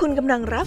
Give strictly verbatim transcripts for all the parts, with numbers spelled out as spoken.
คุณกำลังรับ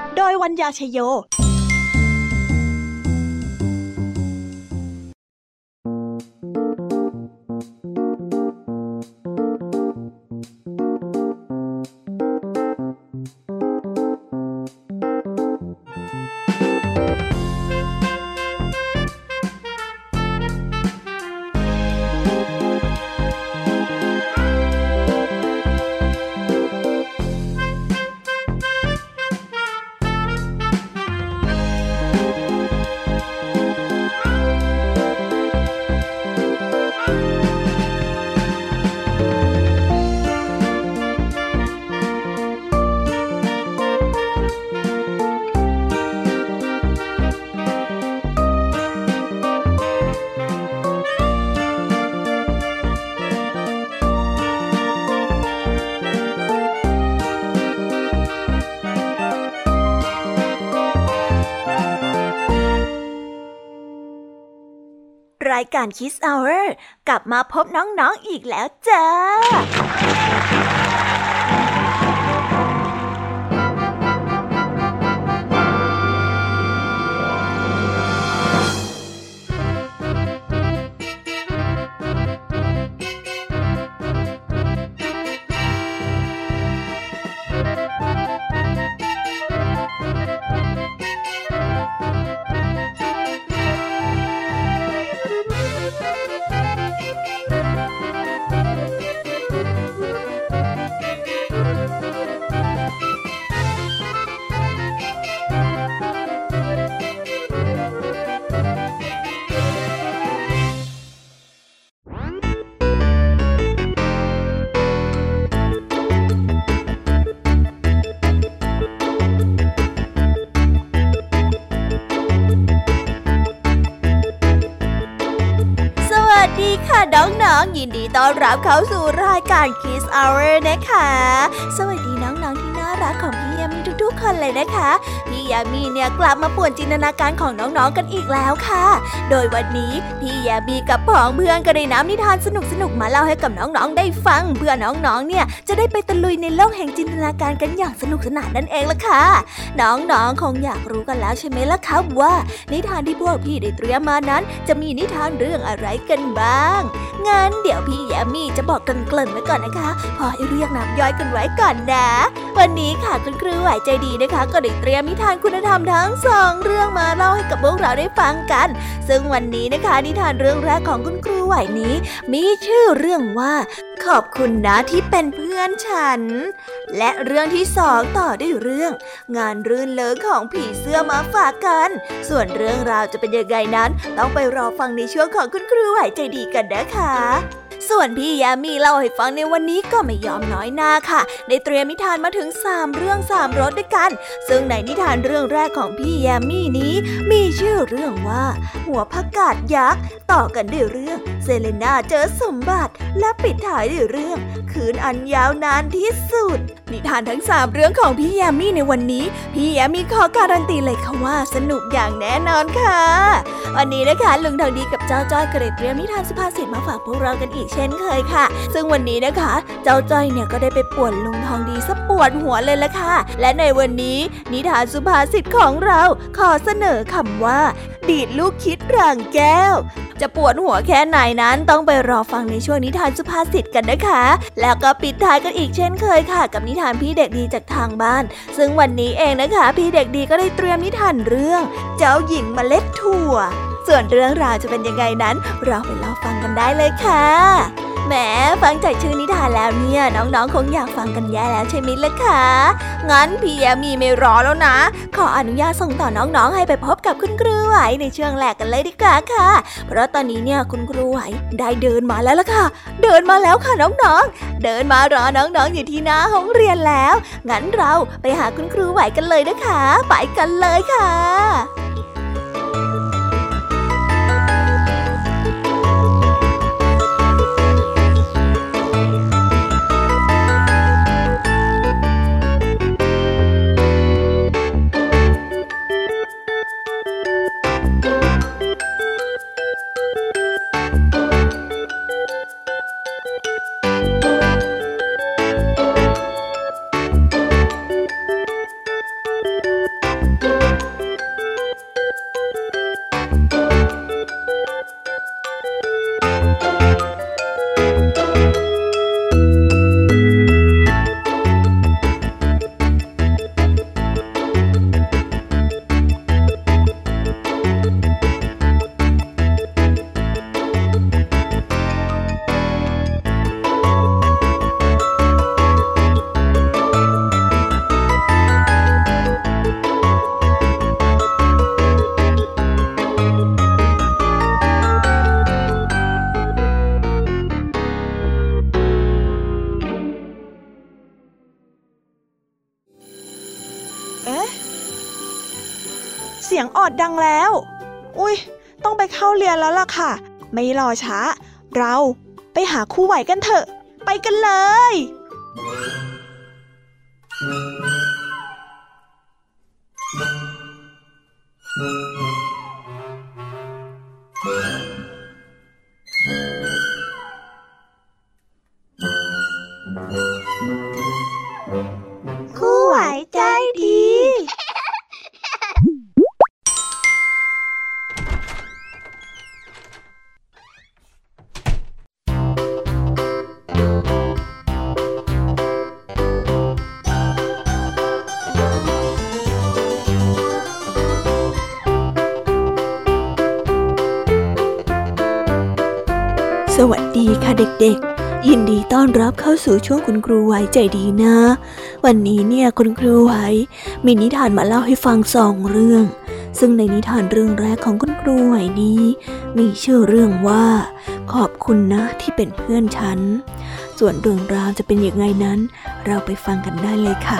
โดยวัญญาชโยรายการ Kids Hour กลับมาพบน้องๆ อ, อีกแล้วจ้าน้องๆยินดีต้อนรับเข้าสู่รายการ Kids Hour นะคะสวัสดีน้องๆที่น่ารักของพี่ยามีทุกๆคนเลยนะคะพี่ยามีเนี่ยกลับมาป่วนจินตนาการของน้องๆกันอีกแล้วค่ะโดยวันนี้พี่ยามีกับผองเพื่อนก็ได้นำนิทานสนุกๆมาเล่าให้กับน้องๆได้ฟังเพื่อน้องๆเนี่ยจะได้ไปตะลุยในโลกแห่งจินตนาการกันอย่างสนุกสนานนั่นเองล่ะค่ะน้องๆคงอยากรู้กันแล้วใช่ไหมล่ะคะว่านิทานที่พวกพี่ได้เตรียมมานั้นจะมีนิทานเรื่องอะไรกันบ้างงั้นเดี๋ยวพี่แยมมี่จะบอกกันเกริ่นไว้ก่อนนะคะพอให้เรียกน้ำย่อยกันไว้ก่อนนะวันนี้ค่ะคุณครูไหวใจดีนะคะก็ได้เตรียมนิทานคุณธรรมทั้งสองเรื่องมาเล่าให้กับพวกเราได้ฟังกันซึ่งวันนี้นะคะนิทานเรื่องแรกของคุณครูไหวนี้มีชื่อเรื่องว่าขอบคุณนะที่เป็นเพื่อนฉันและเรื่องที่สองต่อด้วยเรื่องงานรื่นเริงของผีเสื้อมาฝากกันส่วนเรื่องราวจะเป็นยังไงนั้นต้องไปรอฟังในช่วงของคุณครูไหวใจดีกันนะคะ ส่วนพี่ยามีเล่าให้ฟังในวันนี้ก็ไม่ยอมน้อยหน้าค่ะได้เตรียมนิทานมาถึงสามเรื่องสามรสด้วยกันซึ่งในนิทานเรื่องแรกของพี่ยามีนี้มีชื่อเรื่องว่าหัวผักกาดยักษ์ต่อกันด้วยเรื่องเซเลน่าเจอสมบัติและปิดท้ายด้วยเรื่องคืนอันยาวนานที่สุดนิทานทั้งสามเรื่องของพี่ยามีในวันนี้พี่ยามีขอการันตีเลยค่ะว่าสนุกอย่างแน่นอนค่ะวันนี้นะคะลุงทองดีกับเจ้าจ้อยก็ได้เตรียมนิทานสุภาษิตมาฝากพวกเรากันอีกเช่นเคยค่ะซึ่งวันนี้นะคะเจ้าจ้อยเนี่ยก็ได้ไปป่วนลุงทองดีซะปวดหัวเลยล่ะค่ะและในวันนี้นิทานสุภาษิตของเราขอเสนอคำว่าดีดลูกคิดร่างแก้วจะปวดหัวแค่ไหนนั้นต้องไปรอฟังในช่วงนิทานสุภาษิตกันนะคะแล้วก็ปิดท้ายกันอีกเช่นเคยค่ะกับนิทานพี่เด็กดีจากทางบ้านซึ่งวันนี้เองนะคะพี่เด็กดีก็ได้เตรียมนิทานเรื่องเจ้าหญิงเมล็ดถั่วส่วนเรื่องราวจะเป็นยังไงนั้นเราไปรอฟังกันได้เลยค่ะแหมฟังจากชื่อนิทานแล้วเนี่ยน้องๆคงอยากฟังกันแย่แล้วใช่ไหมล่ะคะงั้นพี่แอมมี่ไม่รอแล้วนะขออนุญาตส่งต่อน้องๆให้ไปพบกับคุณครูไหวในช่วงแรกกันเลยดีกว่าค่ะเพราะตอนนี้เนี่ยคุณครูไหวได้เดินมาแล้วล่ะค่ะเดินมาแล้วค่ะน้องๆเดินมารอน้องๆอยู่ที่หน้าห้องเรียนแล้วงั้นเราไปหาคุณครูไหวกันเลยนะคะไปกันเลยค่ะอดดังแล้วอุ้ยต้องไปเข้าเรียนแล้วล่ะค่ะไม่รอช้าเราไปหาครูไหวกันเถอะไปกันเลยครูไหวใจดีสวัสดีค่ะเด็กๆยินดีต้อนรับเข้าสู่ช่วงคุณครูไหวใจดีนะวันนี้เนี่ยคุณครูไหวมีนิทานมาเล่าให้ฟังสองเรื่องซึ่งในนิทานเรื่องแรกของคุณครูไหวนี้มีชื่อเรื่องว่าขอบคุณนะที่เป็นเพื่อนฉันส่วนเรื่องราวจะเป็นอย่างไรนั้นเราไปฟังกันได้เลยค่ะ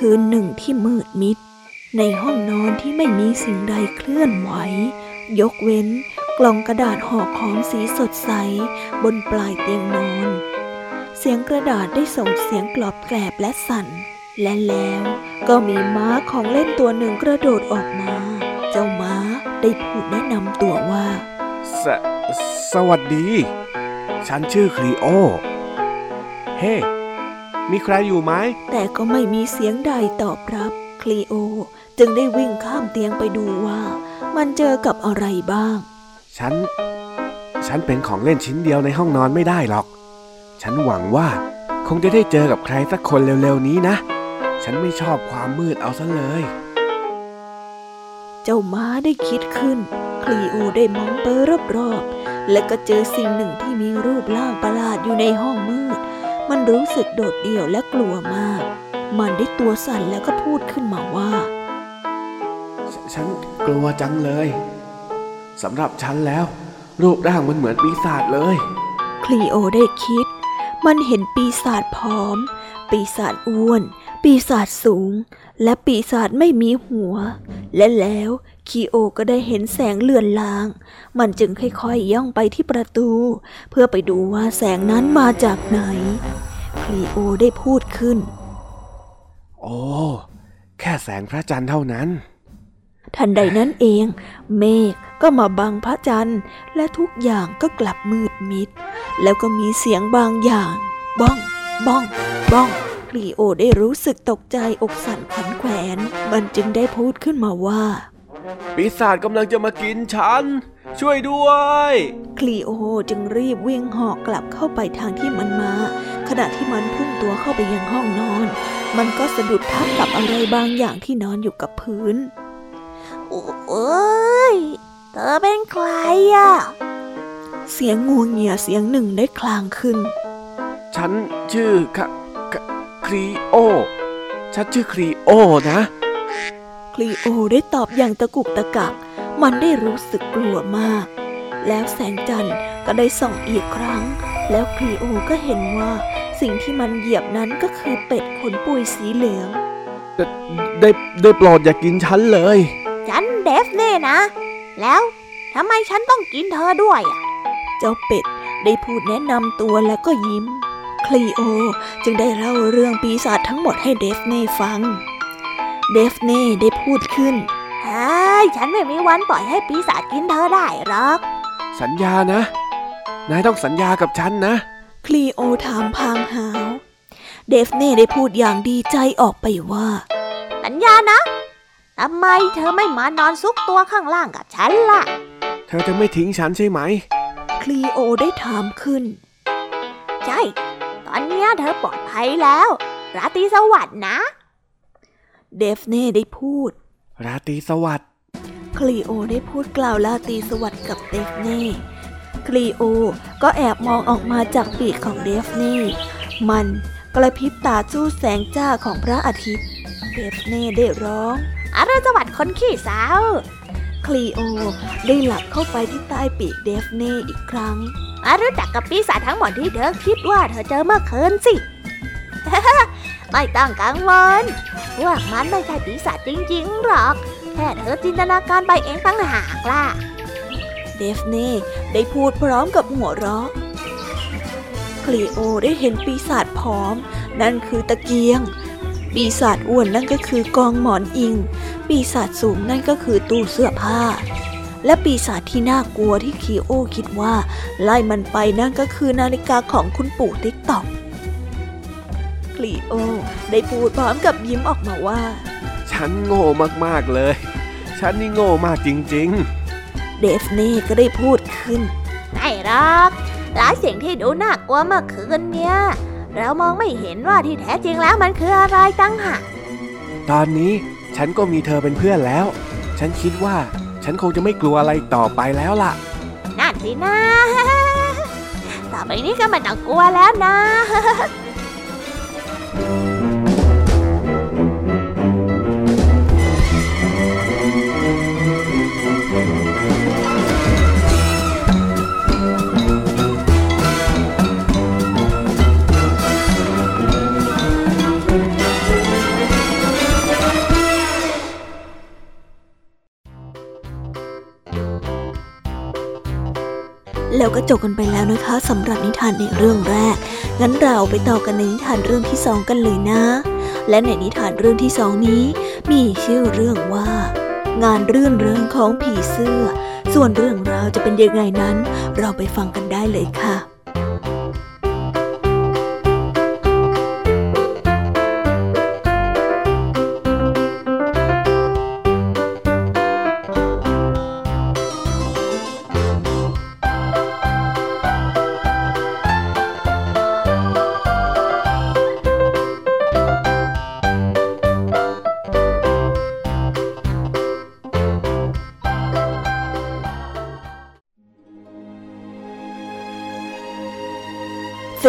คืนหนึ่งที่มืดมิดในห้องนอนที่ไม่มีสิ่งใดเคลื่อนไหวยกเว้นกล่องกระดาษห่อของสีสดใสบนปลายเตียงนอนเสียงกระดาษได้ส่งเสียงกรอบแกรบและสั่นและแล้วก็มีม้าของเล่นตัวหนึ่งกระโดดออกมาเจ้าม้าได้พูดแนะนำตัวว่าสสวัสดีฉันชื่อคลีโอเฮ้มีใครอยู่ไหมแต่ก็ไม่มีเสียงใดตอบรับคลีโอจึงได้วิ่งข้ามเตียงไปดูว่ามันเจอกับอะไรบ้างฉัน ฉันเป็นของเล่นชิ้นเดียวในห้องนอนไม่ได้หรอกฉันหวังว่าคงจะได้เจอกับใครสักคนเร็วๆนี้นะฉันไม่ชอบความมืดเอาซะเลยเจ้าม้าได้คิดขึ้นคลีโอได้มองไปรอบๆและก็เจอสิ่งหนึ่งที่มีรูปร่างประหลาดอยู่ในห้องมืดมันรู้สึกโดดเดี่ยวและกลัวมากมันได้ตัวสั่นแล้วก็พูดขึ้นมาว่าฉ, ฉันกลัวจังเลยสำหรับฉันแล้วรูปร่างมันเหมือนปีศาจเลยคลีโอได้คิดมันเห็นปีศาจผอมปีศาจอ้วนปีศาจสูงและปีศาจไม่มีหัวและแล้วคลีโอก็ได้เห็นแสงเลือนลางมันจึงค่อยๆ ย, ย่องไปที่ประตูเพื่อไปดูว่าแสงนั้นมาจากไหนคลีโอได้พูดขึ้นโอ้แค่แสงพระจันทร์เท่านั้นทันใดนั้นเองเมฆก็มาบังพระจันทร์และทุกอย่างก็กลับมืดมิดแล้วก็มีเสียงบางอย่างบ้องบ้องบ้องคลีโอได้รู้สึกตกใจอกสั่นขวัญแขวนมันจึงได้พูดขึ้นมาว่าปีศาจกำลังจะมากินฉันช่วยด้วยคลีโอจึงรีบวิ่งหอกกลับเข้าไปทางที่มันมาขณะที่มันพุ่งตัวเข้าไปยังห้องนอนมันก็สะดุดทับกับอะไรบางอย่างที่นอนอยู่กับพื้นโอ้ยเธอเป็นใครอ่ะเสียงงัวเงียเสียงหนึ่งได้คลางขึ้นฉันชื่อค่ะคลีโอฉันชื่อคลีโอนะคลีโอได้ตอบอย่างตะกุกตะกักมันได้รู้สึกกลัวมากแล้วแสงจันทร์ก็ได้ส่องอีกครั้งแล้วคลีโอก็เห็นว่าสิ่งที่มันเหยียบนั้นก็คือเป็ดขนปุยสีเหลืองได้ได้โปรดอย่ากินฉันเลยฉันเดฟเน่นะแล้วทำไมฉันต้องกินเธอด้วยอ่ะเจ้าเป็ดได้พูดแนะนำตัวแล้วก็ยิ้มคลีโอจึงได้เล่าเรื่องปีศาจทั้งหมดให้เดฟเน่ฟังเดฟเน่ได้พูดขึ้นฮ่าฉันไม่มีวันปล่อยให้ปีศาจกินเธอได้หรอกสัญญานะนายต้องสัญญากับฉันนะคลีโอถามพางหาวเดฟเน่ได้พูดอย่างดีใจออกไปว่าสัญญานะทำไมเธอไม่มานอนซุกตัวข้างล่างกับฉันล่ะเธอจะไม่ทิ้งฉันใช่ไหมคลีโอได้ถามขึ้นใช่ตอนนี้เธอปลอดภัยแล้วราตรีสวัสดิ์นะเดฟเน่ได้พูดราตรีสวัสดิ์คลีโอได้พูดกล่าวราตรีสวัสดิ์กับเดฟเน่คลีโอก็แอบมองออกมาจากปีกของเดฟเน่มันกระพริบตาสู้แสงจ้าของพระอาทิตย์เดฟเน่ได้ร้องอาราสวัสดิ์คนขี้สาวคลีโอได้หลับเข้าไปที่ใต้ปีกเดฟเน่อีกครั้งอารู้จักกับปีศาจทั้งหมดที่เธอคิดว่าเธอเจอเมื่อคืนสิ ไม่ต้องกังวลพวกมันไม่ใช่ปีศาจจริงๆหรอกแค่เธอจินตนาการไปเองต่างหากล่ะเดฟเน่ได้พูดพร้อมกับหัวเราะคลีโอได้เห็นปีศาจผอมนั่นคือตะเกียงปีศาจอ้วนนั่นก็คือกองหมอนอิงปีศาจสูงนั่นก็คือตู้เสื้อผ้าและปีศาจที่น่ากลัวที่คลีโอคิดว่าไล่มันไปนั่นก็คือนาฬิกาของคุณปู่ติ๊กต๊อกคลีโอได้พูดพร้อมกับยิ้มออกมาว่าฉันโง่มากๆเลยฉันนี่โง่มากจริงๆเดฟเน่ก็ได้พูดขึ้นไม่หรอกหลายสิ่งที่ดูน่ากลัวเมื่อคืนเนี่ยเรามองไม่เห็นว่าที่แท้จริงแล้วมันคืออะไรตั้งหากตอนนี้ฉันก็มีเธอเป็นเพื่อนแล้วฉันคิดว่าฉันคงจะไม่กลัวอะไรต่อไปแล้วล่ะนั่นสินะต่อไปนี้ก็ไม่ต้องกลัวแล้วนะแล้วก็จบกันไปแล้วนะคะสำหรับนิทานในเรื่องแรกงั้นเราไปต่อกันในนิทานเรื่องที่สองกันเลยนะและในนิทานเรื่องที่สองนี้มีชื่อเรื่องว่างานรื่นเริงของผีเสื้อส่วนเรื่องราวจะเป็นยังไงนั้นเราไปฟังกันได้เลยค่ะ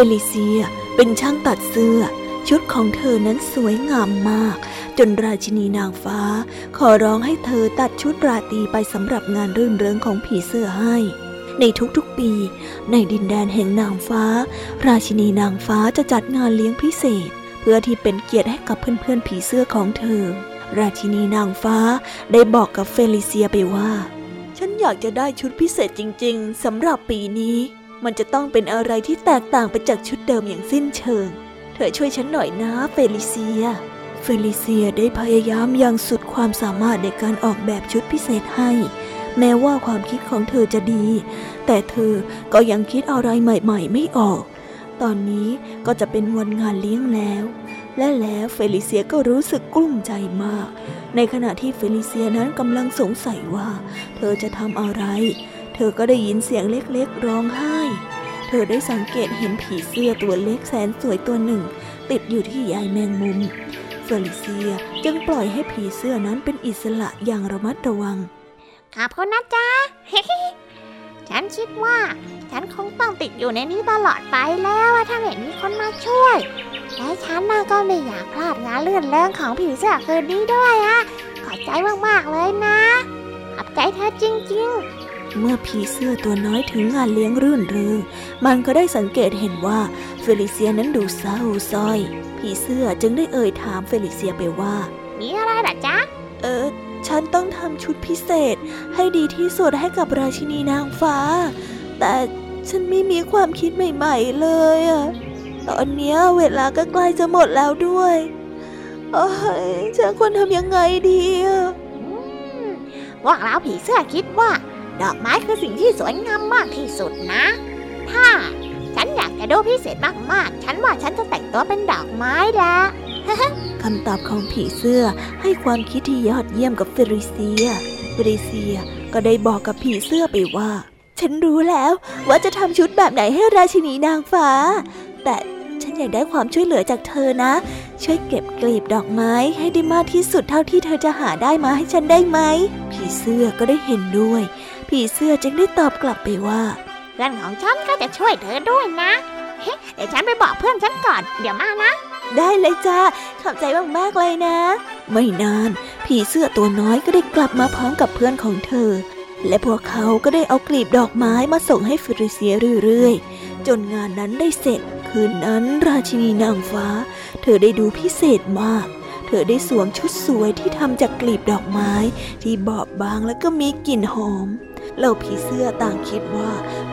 ซลิเซียเป็นช่างตัดเสื้อชุดของเธอนั้นสวยงามมากจนราชินีนางฟ้าขอร้องให้เธอตัดชุดราตรีไปสำหรับงานรื่นเริงของผีเสื้อให้ในทุกๆปีในดินแดนแห่งนางฟ้าราชินีนางฟ้าจะจัดงานเลี้ยงพิเศษเพื่อที่เป็นเกียรติให้กับเพื่อนๆผีเสื้อของเธอราชินีนางฟ้าได้บอกกับเฟลิเซียไปว่าฉันอยากจะได้ชุดพิเศษจริงๆสำหรับปีนี้มันจะต้องเป็นอะไรที่แตกต่างไปจากชุดเดิมอย่างสิ้นเชิงเธอช่วยฉันหน่อยนะเฟลิเซียเฟลิเซียได้พยายามอย่างสุดความสามารถในการออกแบบชุดพิเศษให้แม้ว่าความคิดของเธอจะดีแต่เธอก็ยังคิดอะไรใหม่ๆไม่ออกตอนนี้ก็จะเป็นวันงานเลี้ยงแล้วและแล้วเฟลิเซียก็รู้สึกกลุ้มใจมากในขณะที่เฟลิเซียนั้นกำลังสงสัยว่าเธอจะทำอะไรเธอก็ได้ยินเสียงเล็กๆร้องไห้เธอได้สังเกตเห็นผีเสื้อตัวเล็กแสนสวยตัวหนึ่งติดอยู่ที่ใยแมงมุมเฟลิเซียจึงปล่อยให้ผีเสื้อนั้นเป็นอิสระอย่างระมัดระวังขอบคุณนะจ๊ะ ฉันคิดว่าฉันคงต้องติดอยู่ในนี้ตลอดไปแล้วถ้าไม่มีคนมาช่วยและฉันน่ะก็ไม่อยากพลาดงานเลื่อนเลิงของผีเสื้อคืนนี้ด้วยฮะขอบใจมากๆเลยนะขอบใจเธอจริงๆเมื่อผีเสื้อตัวน้อยถึงงานเลี้ยงรื่นเริงมันก็ได้สังเกตเห็นว่าเฟลิเซียนั้นดูเศร้าซ้อยผีเสื้อจึงได้เอ่ยถามเฟลิเซียไปว่ามีอะไรล่ะจ๊ะเออฉันต้องทำชุดพิเศษให้ดีที่สุดให้กับราชินีนางฟ้าแต่ฉันไม่มีความคิดใหม่ๆเลยอะตอนนี้เวลาก็ใกล้จะหมดแล้วด้วยโอ้ยฉันควรทำยังไงดีอะว่าแล้วผีเสื้อคิดว่าดอกไม้คือสิ่งที่สวยงามมากที่สุดนะถ้าฉันอยากจะดูพิเศษมากๆฉันว่าฉันจะแต่งตัวเป็นดอกไม้ละคำตอบของผีเสื้อให้ความคิดที่ยอดเยี่ยมกับเฟลิเซียเฟลิเซียก็ได้บอกกับผีเสื้อไปว่าฉันรู้แล้วว่าจะทำชุดแบบไหนให้ราชินีนางฟ้าแต่ฉันอยากได้ความช่วยเหลือจากเธอนะช่วยเก็บกลีบดอกไม้ให้ได้มากที่สุดเท่าที่เธอจะหาได้มาให้ฉันได้ไหมผีเสื้อก็ได้เห็นด้วยผีเสื้อจึงได้ตอบกลับไปว่าเพื่อนของฉันก็จะช่วยเธอด้วยนะเฮ้เดี๋ยวฉันไปบอกเพื่อนฉันก่อนเดี๋ยวมานะได้เลยจ้าขอบใจมากๆเลยนะไม่นานผีเสื้อตัวน้อยก็ได้กลับมาพร้อมกับเพื่อนของเธอและพวกเขาก็ได้เอากลีบดอกไม้มาส่งให้เฟลิเซียเรื่อยๆจนงานนั้นได้เสร็จคืนนั้นราชินีนางฟ้าเธอได้ดูพิเศษมากเธอได้สวมชุดสวยที่ทำจากกลีบดอกไม้ที่บอบบางและก็มีกลิ่นหอมเหล่าผีเสื้อต่างคิดว่า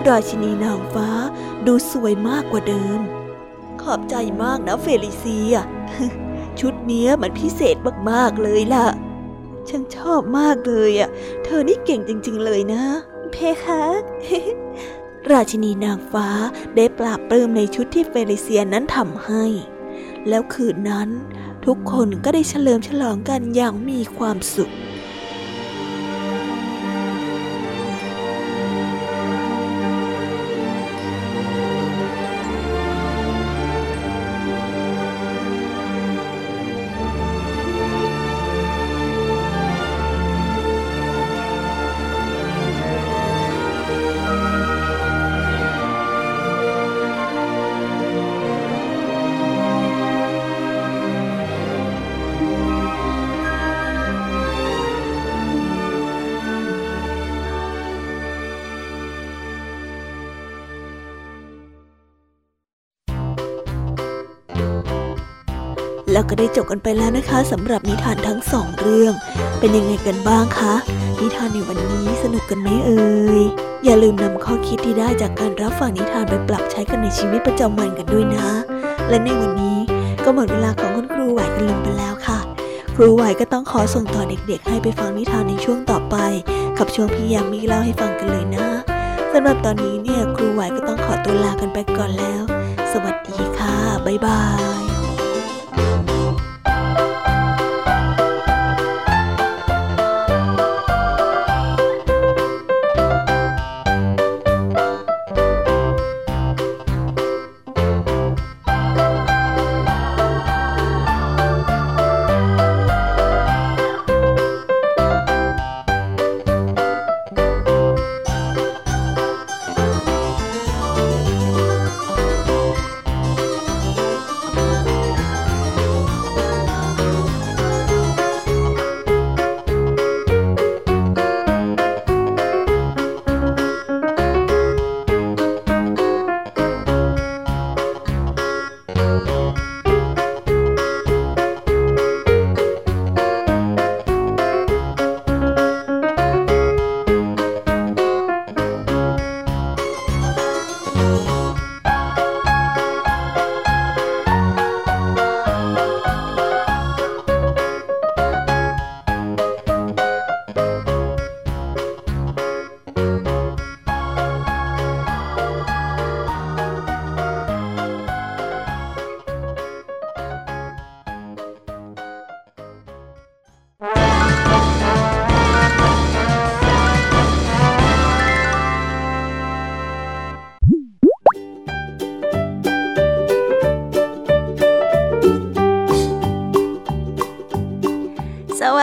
ราชินีนางฟ้าดูสวยมากกว่าเดิมขอบใจมากนะเฟลิเซียชุดนี้มันพิเศษมากๆเลยล่ะฉันชอบมากเลยอ่ะเธอนี่เก่งจริงๆเลยนะเพคะราชินีนางฟ้าได้ปราบปลื้มในชุดที่เฟลิเซียนั้นทำให้แล้วคืนนั้นทุกคนก็ได้เฉลิมฉลองกันอย่างมีความสุขแล้วก็ได้จบกันไปแล้วนะคะสำหรับนิทานทั้งสองเรื่องเป็นยังไงกันบ้างคะนิทานในวันนี้สนุกกันไหมเอ่ยอย่าลืมนำข้อคิดที่ได้จากการรับฟังนิทานไปปรับใช้กันในชีวิตประจำวันกันด้วยนะและในวันนี้ก็หมดเวลาของคุณครูไหวกันลงไปแล้วค่ะครูไหวก็ต้องขอส่งต่อเด็กๆให้ไปฟังนิทานในช่วงต่อไปกับช่วงพี่ยามีเล่าให้ฟังกันเลยนะสำหรับตอนนี้เนี่ยครูไหวก็ต้องขอตัวลากันไปก่อนแล้วสวัสดีค่ะบ๊ายบาย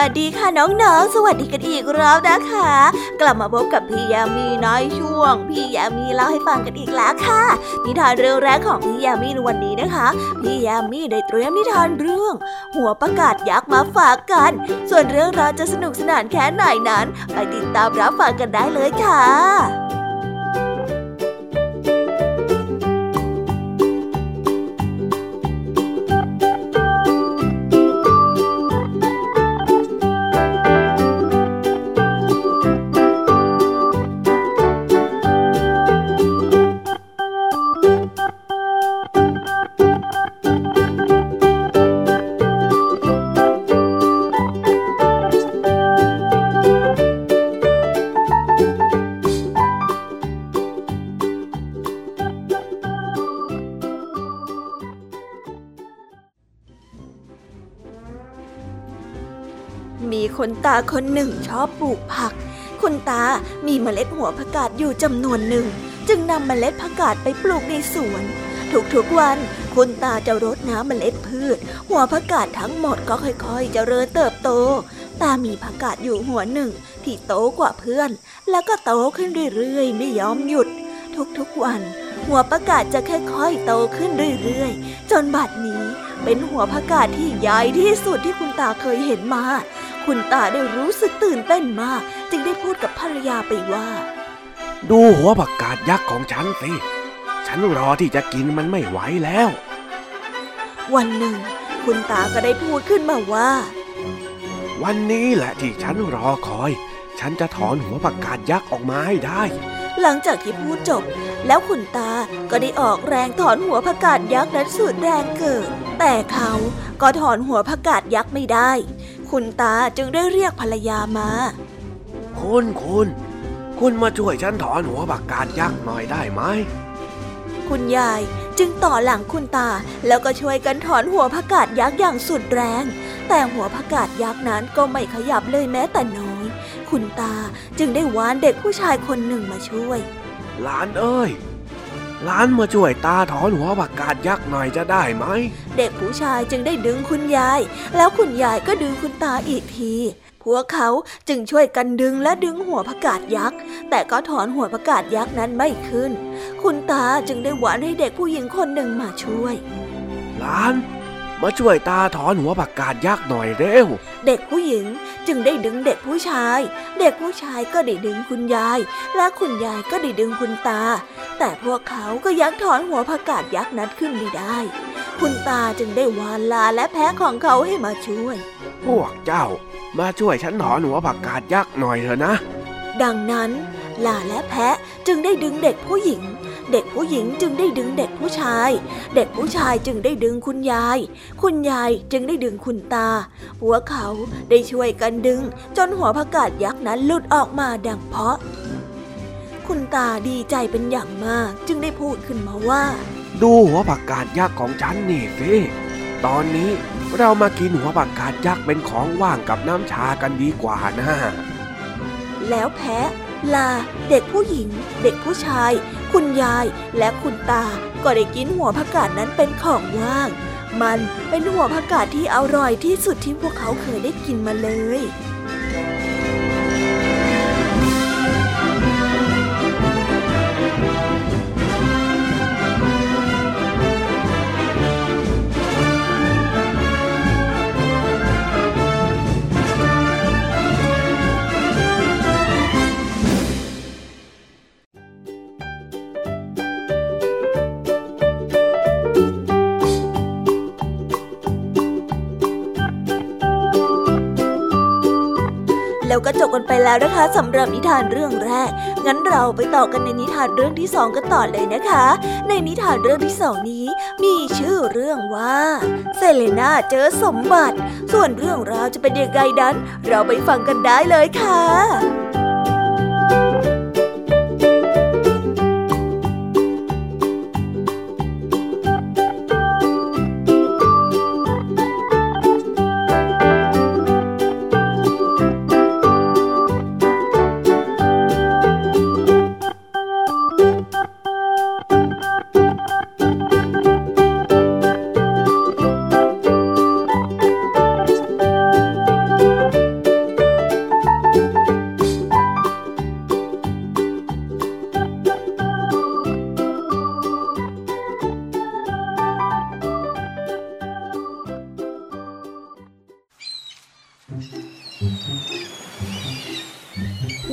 วัสดีค่ะน้องๆสวัสดีกันอีกรอบนะคะกลับมาพบกับพี่ยามีในช่วงพี่ยามีเล่าให้ฟังกันอีกแล้วค่ะนิทานเรื่องแรกของพี่ยามีในวันนี้นะคะพี่ยามีได้เตรียมนิทานเรื่องหัวประกาศยักษ์มาฝากกันส่วนเรื่องราวจะสนุกสนานแค่ไหนนั้นไปติดตามรับฟังกันได้เลยค่ะมีคนตาคนหนึ่งชอบปลูกผักคนตามีเมล็ดหัวผักกาดอยู่จำนวนหนึ่งจึงนำเมล็ดผักกาดไปปลูกในสวนทุกๆวันคนตาจะรดน้ำเมล็ดพืชหัวผักกาดทั้งหมดก็ค่อยๆเจริญเติบโตตามีผักกาดอยู่หัวหนึ่งที่โตกว่าเพื่อนแล้วก็โตขึ้นเรื่อยๆไม่ยอมหยุดทุกๆวันหัวผักกาดจะค่อยๆโตขึ้นเรื่อยๆจนบัดนี้เป็นหัวผักกาดที่ใหญ่ที่สุดที่คุณตาเคยเห็นมาคุณตาได้รู้สึกตื่นเต้นมากจึงได้พูดกับภรรยาไปว่าดูหัวผักกาดยักษ์ของฉันสิฉันรอที่จะกินมันไม่ไหวแล้ววันหนึ่งคุณตาก็ได้พูดขึ้นมาว่าวันนี้แหละที่ฉันรอคอยฉันจะถอนหัวผักกาดยักษ์ออกมาให้ได้หลังจากที่พูดจบแล้วคุณตาก็ได้ออกแรงถอนหัวผักกาดยักษ์นั้นสุดแรงเกิดแต่เขาก็ถอนหัวผักกาดยักษ์ไม่ได้คุณตาจึงได้เรียกภรรยามาคุณคุณคุณมาช่วยฉันถอนหัวผักกาดยักษ์หน่อยได้ไหมคุณยายจึงต่อหลังคุณตาแล้วก็ช่วยกันถอนหัวผักกาดยักษ์อย่างสุดแรงแต่หัวผักกาดยักษ์นั้นก็ไม่ขยับเลยแม้แต่น้อยคุณตาจึงได้วานเด็กผู้ชายคนหนึ่งมาช่วยหลานเอ้ยหลานมาช่วยตาถอนหัวผักกาดยักษ์หน่อยจะได้ไหมเด็กผู้ชายจึงได้ดึงคุณยายแล้วคุณยายก็ดึงคุณตาอีกทีพวกเขาจึงช่วยกันดึงและดึงหัวผักกาดยักษ์แต่ก็ถอนหัวผักกาดยักษ์นั้นไม่ขึ้นคุณตาจึงได้หวานให้เด็กผู้หญิงคนหนึ่งมาช่วยหลานมาช่วยตาถอนหัวผักกาดยักษ์หน่อยเร็วเด็กผู้หญิงจึงได้ดึงเด็กผู้ชายเด็กผู้ชายก็ได้ดึงคุณยายและคุณยายก็ได้ดึงคุณตาแต่พวกเขาก็ยังถอนหัวผักกาดยักษ์นั้นขึ้นไม่ได้คุณตาจึงได้วานลาและแพะของเขาให้มาช่วยพวกเจ้ามาช่วยฉันถอนหัวผักกาดยักษ์หน่อยเถอะนะดังนั้นลาและแพะจึงได้ดึงเด็กผู้หญิงเด็กผู้หญิงจึงได้ดึงเด็กผู้ชายเด็กผู้ชายจึงได้ดึงคุณยายคุณยายจึงได้ดึงคุณตาพวกเขาได้ช่วยกันดึงจนหัวผักกาดยักษ์นั้นหลุดออกมาดังเพาะคุณตาดีใจเป็นอย่างมากจึงได้พูดขึ้นมาว่าดูหัวผักกาดยักษ์ของฉันนี่สิตอนนี้เรามากินหัวผักกาดยักษ์เป็นของว่างกับน้ำชากันดีกว่านะแล้วแพะลาเด็กผู้หญิงเด็กผู้ชายคุณยายและคุณตาก็ได้กินหัวผักกาดนั้นเป็นของว่างมันเป็นหัวผักกาดที่อร่อยที่สุดที่พวกเขาเคยได้กินมาเลยแล้วก็จบกันไปแล้วนะคะสำหรับนิทานเรื่องแรกงั้นเราไปต่อกันในนิทานเรื่องที่สองกันต่อเลยนะคะในนิทานเรื่องที่สองนี้มีชื่อเรื่องว่าเซเลน่าเจอสมบัติส่วนเรื่องราวจะเป็นยังไงนั้นเราไปฟังกันได้เลยค่ะ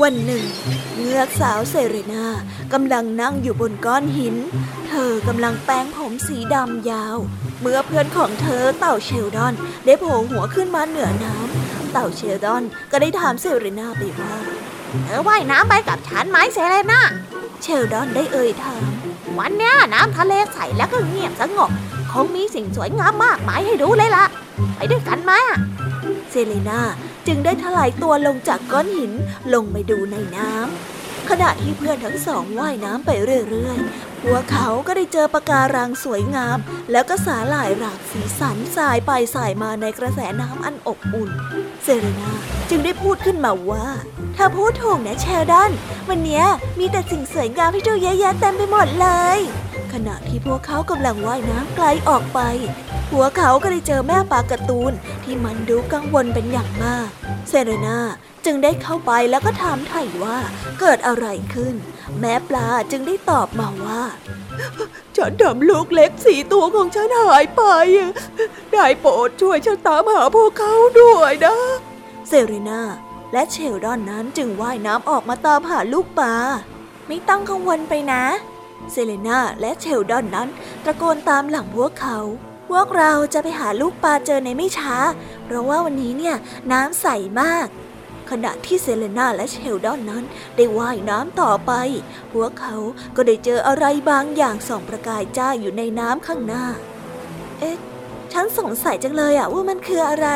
วันหนึ่งเงือกสาวเซเรนากำลังนั่งอยู่บนก้อนหินเธอกำลังแปรงผมสีดำยาวเมื่อเพื่อนของเธอเต่าเชลดอนได้โผล่หัวขึ้นมาเหนือน้ำเต่าเชลดอนก็ได้ถามเซเรนาไปว่าเธอว่ายน้ำไปกับฉันไหมเซเรนาเชลดอนได้เอ่ยถามวันนี้น้ำทะเลใสแล้วก็เงียบสงบคงมีสิ่งสวยงามมากมายให้ดูเลยล่ะไปด้วยกันไหมเซเลนาจึงได้ถลายตัวลงจากก้อนหินลงไปดูในน้ำขณะที่เพื่อนทั้งสองว่ายน้ำไปเรื่อยๆพวกเขาก็ได้เจอปะการังสวยงามแล้วก็สาหร่ายหลากสีสันสายไปสายมาในกระแสน้ำอันอบอุ่นเซเลนาจึงได้พูดขึ้นมาว่าเธอพูดถูกนะเชลดอนวันนี้มีแต่สิ่งสวยงามให้ดูเยอะแยะเต็มไปหมดเลยขณะที่พวกเขากำลังว่ายน้ำไกลออกไปพวกเขาก็ได้เจอแม่ปลาการ์ตูนที่มันดูกังวลเป็นอย่างมากเซเรนาจึงได้เข้าไปแล้วก็ถามไถ่ว่าเกิดอะไรขึ้นแม่ปลาจึงได้ตอบมาว่าฉันทำลูกเล็กสี่ตัวของฉันหายไปได้โปรดช่วยฉันตามหาพวกเขาด้วยนะเซเรนาและเชลดอนนั้นจึงว่ายน้ำออกมาตามหาลูกปลาไม่ต้องกังวลไปนะเซเลน่าและเชลดอนนั้นตะโกนตามหลังพวกเขาพวกเราจะไปหาลูกปลาเจอในไม่ช้าเพราะว่าวันนี้เนี่ยน้ำใสมากขณะที่เซเลน่าและเชลดอนนั้นได้ว่ายน้ำต่อไปพวกเขาก็ได้เจออะไรบางอย่างส่องประกายจ้าอยู่ในน้ำข้างหน้าเอ๊ะฉันสงสัยจังเลยอะว่ามันคืออะไร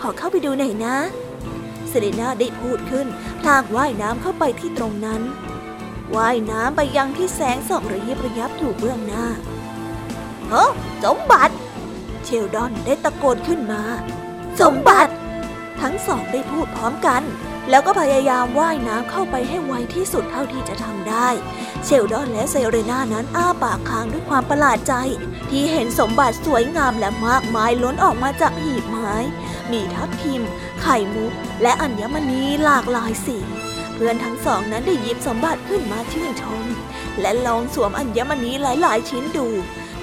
ขอเข้าไปดูหน่อยนะเซเลน่าได้พูดขึ้นพลางว่ายน้ำเข้าไปที่ตรงนั้นว่ายน้ำไปยังที่แสงส่องระยิบระยับอยู่เบื้องหน้าเฮ้อสมบัติเชลดอนได้ตะโกนขึ้นมาสมบัติทั้งสองได้พูดพร้อมกันแล้วก็พยายามว่ายน้ำเข้าไปให้ไวที่สุดเท่าที่จะทำได้เชลดอนและเซเรน่านั้นอ้าปากค้างด้วยความประหลาดใจที่เห็นสมบัติสวยงามและมากมายล้นออกมาจากหีบไม้มีทับทิมไข่มุกและอัญมณีหลากหลายสีเพื่อนทั้งสองนั้นได้หยิบสมบัติขึ้นมาชื่นชมและลองสวมอัญมณีหลายๆชิ้นดู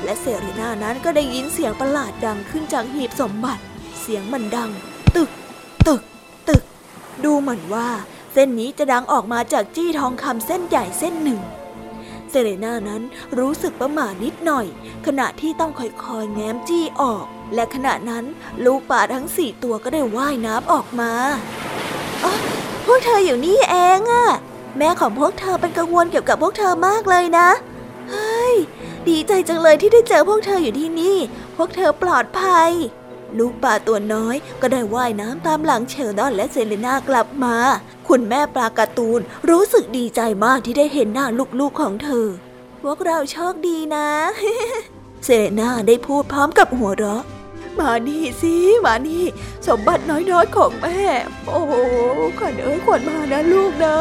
และเซเรน่านั้นก็ได้ยินเสียงประหลาดดังขึ้นจากหีบสมบัติเสียงมันดังตึกตึกตึกดูเหมือนว่าเส้นนี้จะดังออกมาจากจี้ทองคำเส้นใหญ่เส้นหนึ่งเซเรน่านั้นรู้สึกประหม่านิดหน่อยขณะที่ต้องค่อยๆแง้มจี้ออกและขณะนั้นลูกปลาทั้งสี่ตัวก็ได้ว่ายน้ำออกมาอ๊ะพวกเธออยู่นี่เองอะแม่ของพวกเธอเป็นกังวลเกี่ยวกับพวกเธอมากเลยนะเฮ้ยดีใจจังเลยที่ได้เจอพวกเธออยู่ที่นี่พวกเธอปลอดภัยลูกปลาตัวน้อยก็ได้ว่ายน้ำตามหลังเชลดอนและเซเลน่ากลับมาคุณแม่ปลาการ์ตูนรู้สึกดีใจมากที่ได้เห็นหน้าลูกๆของเธอพวกเราโชคดีนะ เซเลน่าได้พูดพร้อมกับหัวเราะมานี่สิมานี่สมบัติน้อยๆของแม่โอ้โหขวัญเอ๋ยขวัญมานะลูกนะ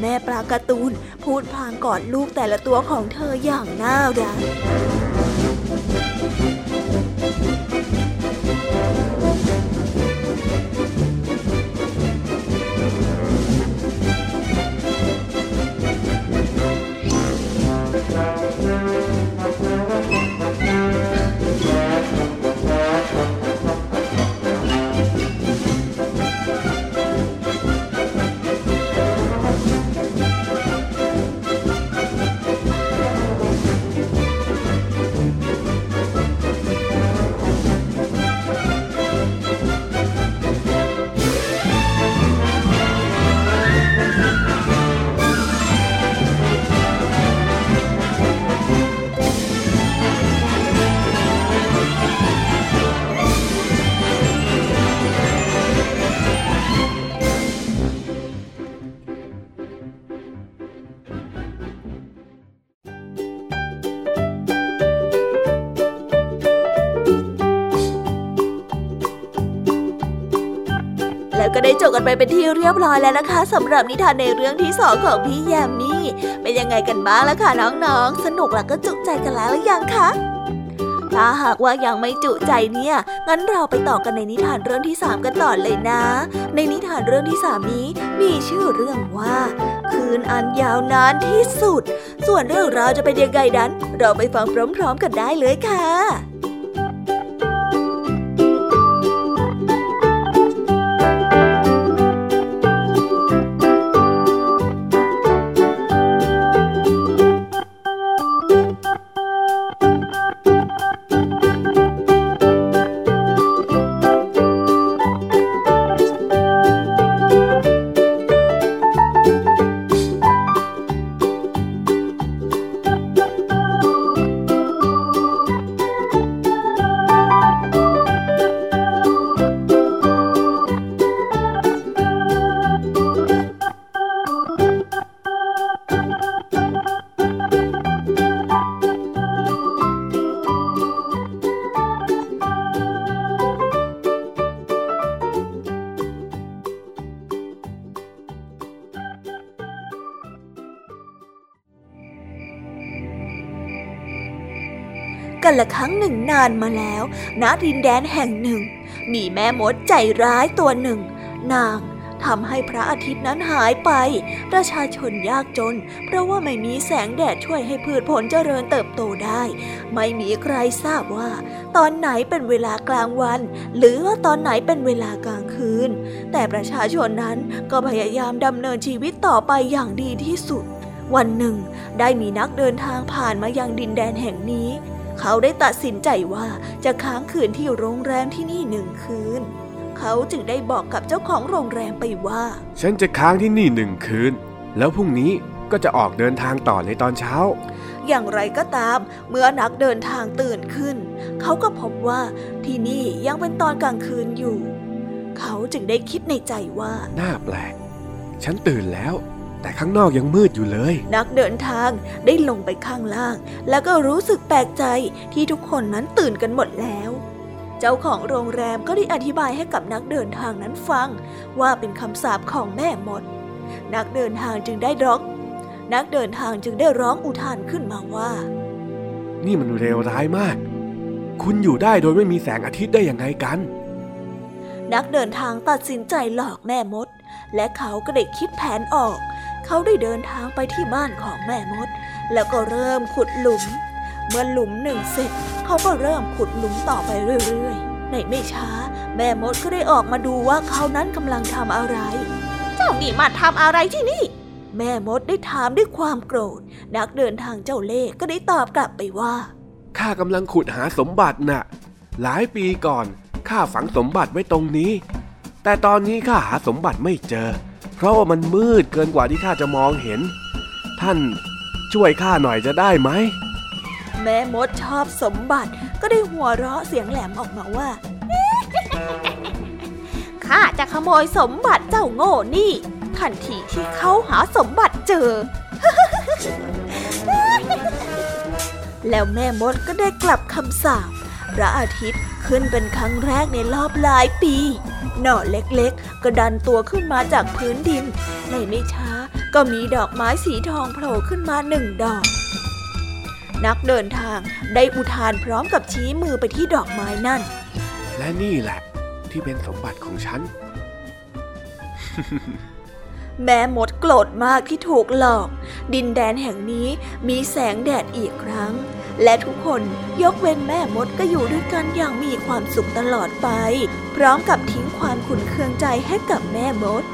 แม่ปลาการ์ตูนพูดพลางกอดลูกแต่ละตัวของเธออย่างน่ารักก็ได้จบกันไปเป็นที่เรียบร้อยแล้วนะคะสำหรับนิทานในเรื่องที่สองของพี่แยมมี่เป็นยังไงกันบ้างล่ะค่ะน้องๆสนุกแล้วก็จุใจกันแล้วหรือยังคะถ้าหากว่ายังไม่จุใจเนี่ยงั้นเราไปต่อกันในนิทานเรื่องที่สามกันต่อเลยนะในนิทานเรื่องที่สามนี้มีชื่อเรื่องว่าคืนอันยาวนานที่สุดส่วนเรื่องราวจะเป็นยังไงนั้นเราไปฟังพร้อมๆกันได้เลยค่ะ กันละครั้งหนึ่งนานมาแล้ว ณ ดินแดนแห่งหนึ่ง มีแม่มดใจร้ายตัวหนึ่ง นางทำให้พระอาทิตย์นั้นหายไป ประชาชนยากจน เพราะว่าไม่มีแสงแดดช่วยให้พืชผลเจริญเติบโตได้ ไม่มีใครทราบว่าตอนไหนเป็นเวลากลางวัน หรือว่าตอนไหนเป็นเวลากลางคืน แต่ประชาชนนั้นก็พยายามดำเนินชีวิตต่อไปอย่างดีที่สุด วันหนึ่งได้มีนักเดินทางผ่านมายังดินแดนแห่งนี้ เขาได้ตัดสินใจว่าจะค้างคืนที่โรงแรมที่นี่หนึ่งคืนเขาจึงได้บอกกับเจ้าของโรงแรมไปว่าฉันจะค้างที่นี่หนึ่งคืนแล้วพรุ่งนี้ก็จะออกเดินทางต่อในตอนเช้าอย่างไรก็ตามเมื่อนักเดินทางตื่นขึ้นเขาก็พบว่าที่นี่ยังเป็นตอนกลางคืนอยู่เขาจึงได้คิดในใจว่าน่าแปลกฉันตื่นแล้วแต่ข้างนอกยังมืดอยู่เลยนักเดินทางได้ลงไปข้างล่างแล้วก็รู้สึกแปลกใจที่ทุกคนนั้นตื่นกันหมดแล้วเจ้าของโรงแรมก็ได้อธิบายให้กับนักเดินทางนั้นฟังว่าเป็นคำสาปของแม่มดนักเดินทางจึงได้ร้องนักเดินทางจึงได้ร้องอุทานขึ้นมาว่านี่มันเลวร้ายมากคุณอยู่ได้โดยไม่มีแสงอาทิตย์ได้ยังไงกันนักเดินทางตัดสินใจหลอกแม่มดและเขาก็ได้คิดแผนออกเขาได้เดินทางไปที่บ้านของแม่มดแล้วก็เริ่มขุดหลุมเมื่อหลุมหนึ่งเสร็จเขาก็เริ่มขุดหลุมต่อไปเรื่อยๆในไม่ช้าแม่มดก็ได้ออกมาดูว่าเขานั้นกำลังทำอะไรเจ้านี่มาทำอะไรที่นี่แม่มดได้ถามด้วยความโกรธนักเดินทางเจ้าเล่ห์ก็ได้ตอบกลับไปว่าข้ากำลังขุดหาสมบัติน่ะหลายปีก่อนข้าฝังสมบัติไว้ตรงนี้แต่ตอนนี้ข้าหาสมบัติไม่เจอเพราะว่ามันมืดเกินกว่าที่ข้าจะมองเห็นท่านช่วยข้าหน่อยจะได้ไหมแม่มดชอบสมบัติก็ได้หัวเราะเสียงแหลมออกมาว่าข้าจะขโมยสมบัติเจ้าโง่นี่ทันทีที่เขาหาสมบัติเจอ แล้วแม่มดก็ได้กลับคำสาปพระอาทิตย์ขึ้นเป็นครั้งแรกในรอบหลายปีหน่อเล็กๆก็ดันตัวขึ้นมาจากพื้นดินในไม่ช้าก็มีดอกไม้สีทองโผล่ขึ้นมาหนึ่งดอกนักเดินทางได้อุทานพร้อมกับชี้มือไปที่ดอกไม้นั่นและนี่แหละที่เป็นสมบัติของฉัน แม่มดโกรธมากที่ถูกหลอกดินแดนแห่งนี้มีแสงแดดอีกครั้งและทุกคนยกเว้นแม่มดก็อยู่ด้วยกันอย่างมีความสุขตลอดไปพร้อมกับทิ้งความขุ่นเคืองใจให้กับแม่มด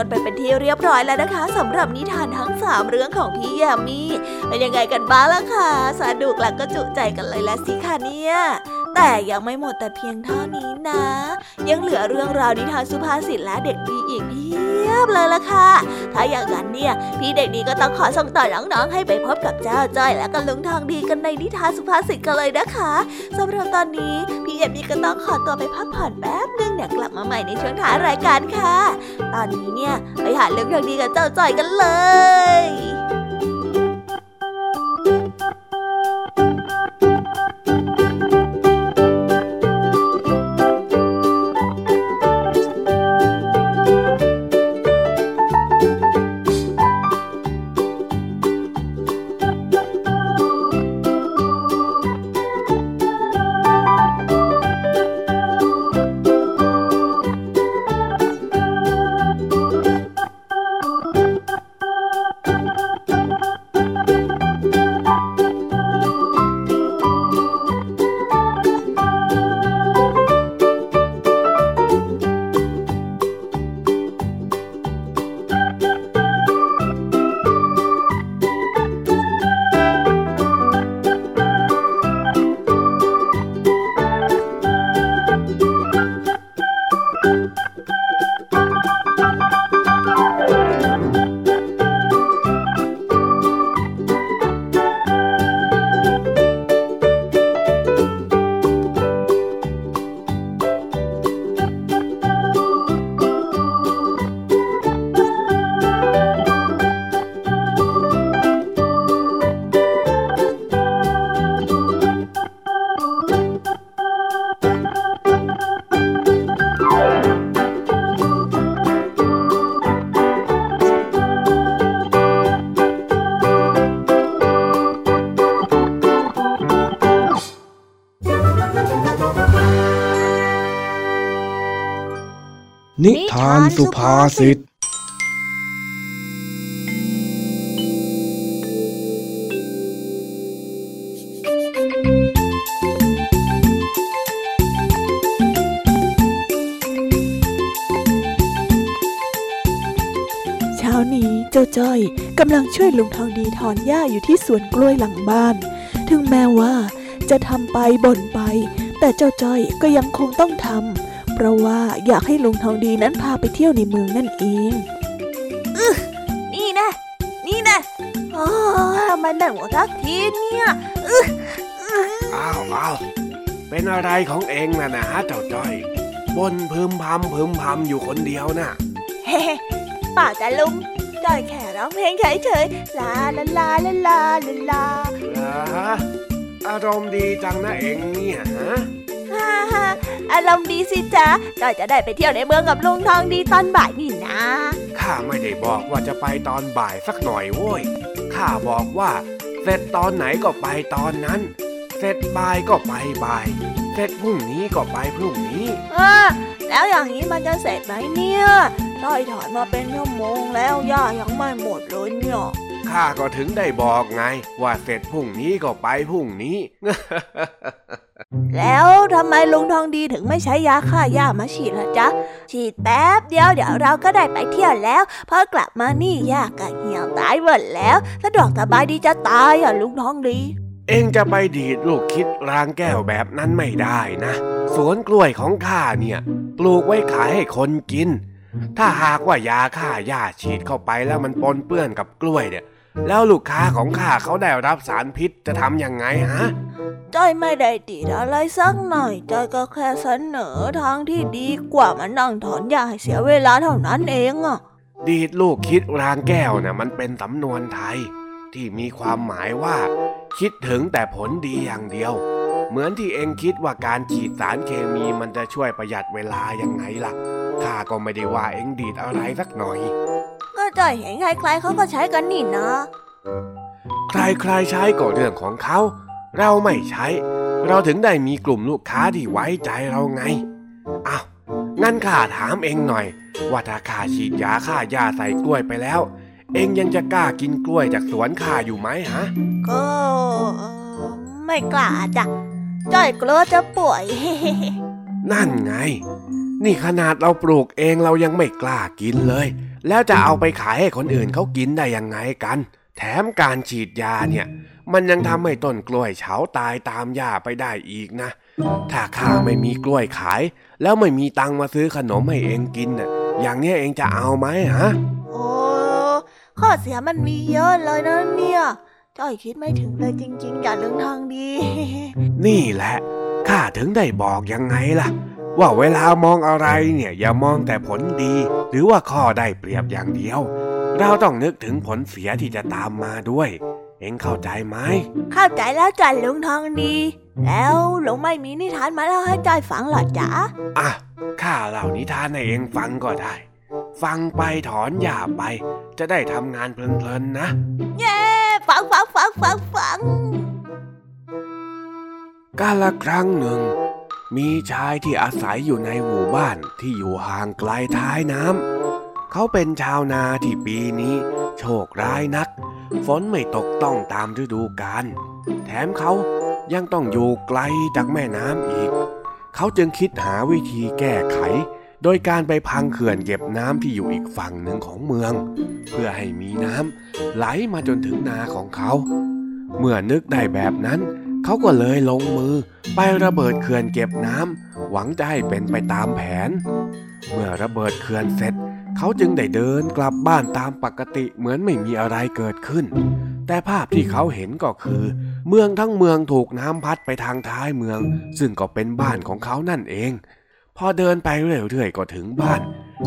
กันไปเป็นที่เรียบร้อยแล้วนะคะสำหรับนิทานทั้งสามเรื่องของพี่ยามีเป็นยังไงกันบ้างล่ะคะสนุกแล้วก็จุใจกันเลยละสิค่ะเนี่ยแต่ยังไม่หมดแต่เพียงเท่านี้นะยังเหลือเรื่องราวนิทานสุภาษิตและเด็กดีอีกเพียบเลยล่ะค่ะถ้าอย่างนั้นเนี่ยพี่เด็กดีก็ต้องขอส่งต่อน้องๆให้ไปพบกับเจ้าจ้อยและกันลุงทองดีกันในนิทานสุภาษิตกันเลยนะคะสำหรับตอนนี้พี่เด็กดีก็ต้องขอตัวไปพักผ่อนแป๊บนึงเดี๋ยวกลับมาใหม่ในช่วงท้ายรายการค่ะตอนนี้เนี่ยไปหาลุงทองดีกับเจ้าจ้อยกันเลย นิทานสุภาษิตเช้านี้เจ้าจ้อยกำลังช่วยลุงทองดีถอนหญ้าอยู่ที่สวนกล้วยหลังบ้านถึงแม้ว่าจะทำไปบ่นไปแต่เจ้าจ้อยก็ยังคงต้องทำเพราะว่าอยากให้ลุงทองดีนั้นพาไปเที่ยวในเมืองนั่นเองอื้อนี่นะนี่นะอ๋อมันได้หัวทักทีเนี่ยอื้ออ้าวอ้าวเป็นอะไรของเองน่ะนะเจ้าจ้อยบ่นพึมพำพึมพำอยู่คนเดียวน่ะเฮ้ป่าแต่ลุงจ้อยแค่ร้องเพลงเฉยๆลาลาลาลาลาลาลาอารมณ์ดีจังนะเองเนี่ยฮะฮ่าฮ่าอารมณ์ดีสิจ๊ะจ้อยจะได้ไปเที่ยวในเมืองกับลุงทองดีตอนบ่ายนี่นะข้าไม่ได้บอกว่าจะไปตอนบ่ายสักหน่อยโว้ยข้าบอกว่าเสร็จตอนไหนก็ไปตอนนั้นเสร็จบ่ายก็ไปบ่ายเสร็จพรุ่งนี้ก็ไปพรุ่งนี้เออแล้วอย่างนี้มันจะเสร็จไหมเนี่ยจ้อยถอนมาเป็นชั่วโมงแล้วย่ายังไม่หมดเลยเนี่ยข้าก็ถึงได้บอกไงว่าเสร็จพรุ่งนี้ก็ไปพรุ่งนี้ แล้วทำไมลุงทองดีถึงไม่ใช้ยาฆ่าหญ้ามาฉีดล่ะจ๊ะฉีดแป๊บเดียวเดี๋ยวเราก็ได้ไปเที่ยวแล้วพอกลับมานี่หญ้าก็เหี่ยวตายหมดแล้วสะดวกสบายดีจะตายอ่ะลุงทองดีเอ็งจะไปดีดลูกคิดรางแก้วแบบนั้นไม่ได้นะสวนกล้วยของข้าเนี่ยปลูกไว้ขายให้คนกินถ้าหากว่ายาฆ่าหญ้าฉีดเข้าไปแล้วมันปนเปื้อนกับกล้วยเนี่ยแล้วลูกค้าของข้าเขาได้รับสารพิษจะทำยังไงฮะจ้อยไม่ได้ดีดอะไรสักหน่อยจ้อยก็แค่เสนอทางที่ดีกว่ามานั่งถอนหญ้าให้เสียเวลาเท่านั้นเองอ่ะดีดลูกคิดรางแก้วน่ะมันเป็นสำนวนไทยที่มีความหมายว่าคิดถึงแต่ผลดีอย่างเดียวเหมือนที่เองคิดว่าการฉีดสารเคมีมันจะช่วยประหยัดเวลายังไงล่ะข้าก็ไม่ได้ว่าเองดีดอะไรสักหน่อยก็จ้อยเห็นใครๆเขาก็ใช้กันนี่นะใครๆใช้ก็เรื่องของเขาเราไม่ใช้เราถึงได้มีกลุ่มลูกค้าที่ไว้ใจเราไงอ้าวงั้นข้าถามเองหน่อยว่าถ้าข้าฉีดยาฆ่าหญ้าใส่กล้วยไปแล้วเองยังจะกล้ากินกล้วยจากสวนข้าอยู่ไหมฮะก็ไม่กล้าจ้ะจ้อยกลัวจะป่วยนั่นไงนี่ขนาดเราปลูกเองเรายังไม่กล้ากินเลยแล้วจะเอาไปขายให้คนอื่นเขากินได้ยังไงกันแถมการฉีดยาเนี่ยมันยังทำให้ต้นกล้วยเฉาตายตามหญ้าไปได้อีกนะถ้าข้าไม่มีกล้วยขายแล้วไม่มีตังค์มาซื้อขนมให้เองกินน่ะอย่างนี้เองจะเอาไหมฮะโอ้ข้อเสียมันมีเยอะเลยนะเนี่ยจ้อยคิดไม่ถึงเลยจริงๆอย่าลืมทางดีนี่แหละข้าถึงได้บอกยังไงล่ะว่าเวลามองอะไรเนี่ยอย่ามองแต่ผลดีหรือว่าข้อได้เปรียบอย่างเดียวเราต้องนึกถึงผลเสียที่จะตามมาด้วยเอ็งเข้าใจไหมเข้าใจแล้วจ้ะลุงทองดีแล้วลุงไม่มีนิทานมาเล่าให้จ้อยฟังหรอจ๊ะอ่ะข้าเล่านิทานให้เอ็งฟังก็ได้ฟังไปถอนหญ้าไปจะได้ทำงานเพลินๆนะเย้ฟังฟังฟังฟังฟังกาลครั้งหนึ่งมีชายที่อาศัยอยู่ในหมู่บ้านที่อยู่ห่างไกลท้ายน้ำเขาเป็นชาวนาที่ปีนี้โชคร้ายนักฝนไม่ตกต้องตามฤดูกาลแถมเขายังต้องอยู่ไกลจากแม่น้ำอีกเขาจึงคิดหาวิธีแก้ไขโดยการไปพังเขื่อนเก็บน้ำที่อยู่อีกฝั่งหนึ่งของเมืองเพื่อให้มีน้ำไหลมาจนถึงนาของเขาเมื่อนึกได้แบบนั้นเขาก็เลยลงมือไประเบิดเขื่อนเก็บน้ำหวังจะให้เป็นไปตามแผนเมื่อระเบิดเขื่อนเสร็จเขาจึงได้เดินกลับบ้านตามปกติเหมือนไม่มีอะไรเกิดขึ้นแต่ภาพที่เขาเห็นก็คือเมืองทั้งเมืองถูกน้ำพัดไปทางท้ายเมืองซึ่งก็เป็นบ้านของเขานั่นเองพอเดินไปเรื่อยๆก็ถึงบ้าน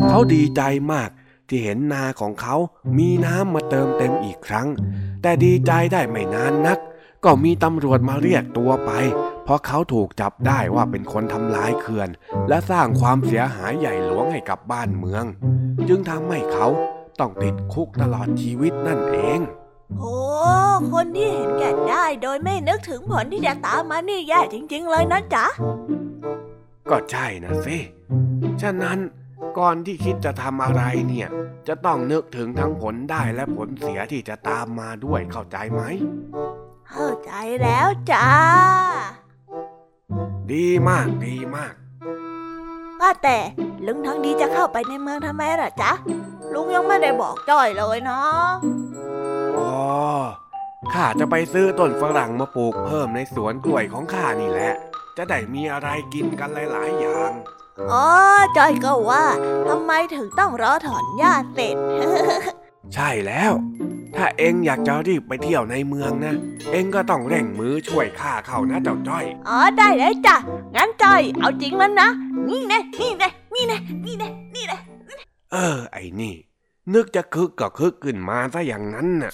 เขาดีใจมากที่เห็นนาของเขามีน้ำมาเติมเต็มอีกครั้งแต่ดีใจได้ไม่นานนักก็มีตำรวจมาเรียกตัวไปเพราะเขาถูกจับได้ว่าเป็นคนทำลายเขื่อนและสร้างความเสียหายใหญ่หลวงให้กับบ้านเมืองจึงทำให้เขาต้องติดคุกตลอดชีวิตนั่นเองโอ้คนที่เห็นแก่ได้โดยไม่นึกถึงผลที่จะตามมานี่แย่จริงๆเลยนะจ๊ะก็ใช่นะสิฉะนั้น ก่อนที่คิดจะทำอะไรเนี่ยจะต้องนึกถึงทั้งผลได้และผลเสียที่จะตามมาด้วยเข้าใจไหมเข้าใจแล้วจ้าดีมากดีมากว่าแต่ลุงทองดีจะเข้าไปในเมืองทำไมล่ะจ๊ะลุงยังไม่ได้บอกจ้อยเลยเนาะอ๋อข้าจะไปซื้อต้นฝรั่งมาปลูกเพิ่มในสวนกล้วยของข้านี่แหละจะได้มีอะไรกินกันหลายๆอย่างอ๋อจ้อยก็ว่าทำไมถึงต้องรอถอนหญ้าเสร็จ ใช่แล้วถ้าเอ็งอยากจะรีบไปเที่ยวในเมืองนะเอ็งก็ต้องเร่งมือช่วยข้าเข้านะเจ้าจ้อยอ๋อได้เลยจ้ะงั้นจ้อยเอาจริงมันนะนี่แน่นี่แน่นี่แน่นี่แน่นี่แน่เออไอ้นี่นึกจะคึกก็คึกขึ้นมาซะอย่างนั้นน่ะ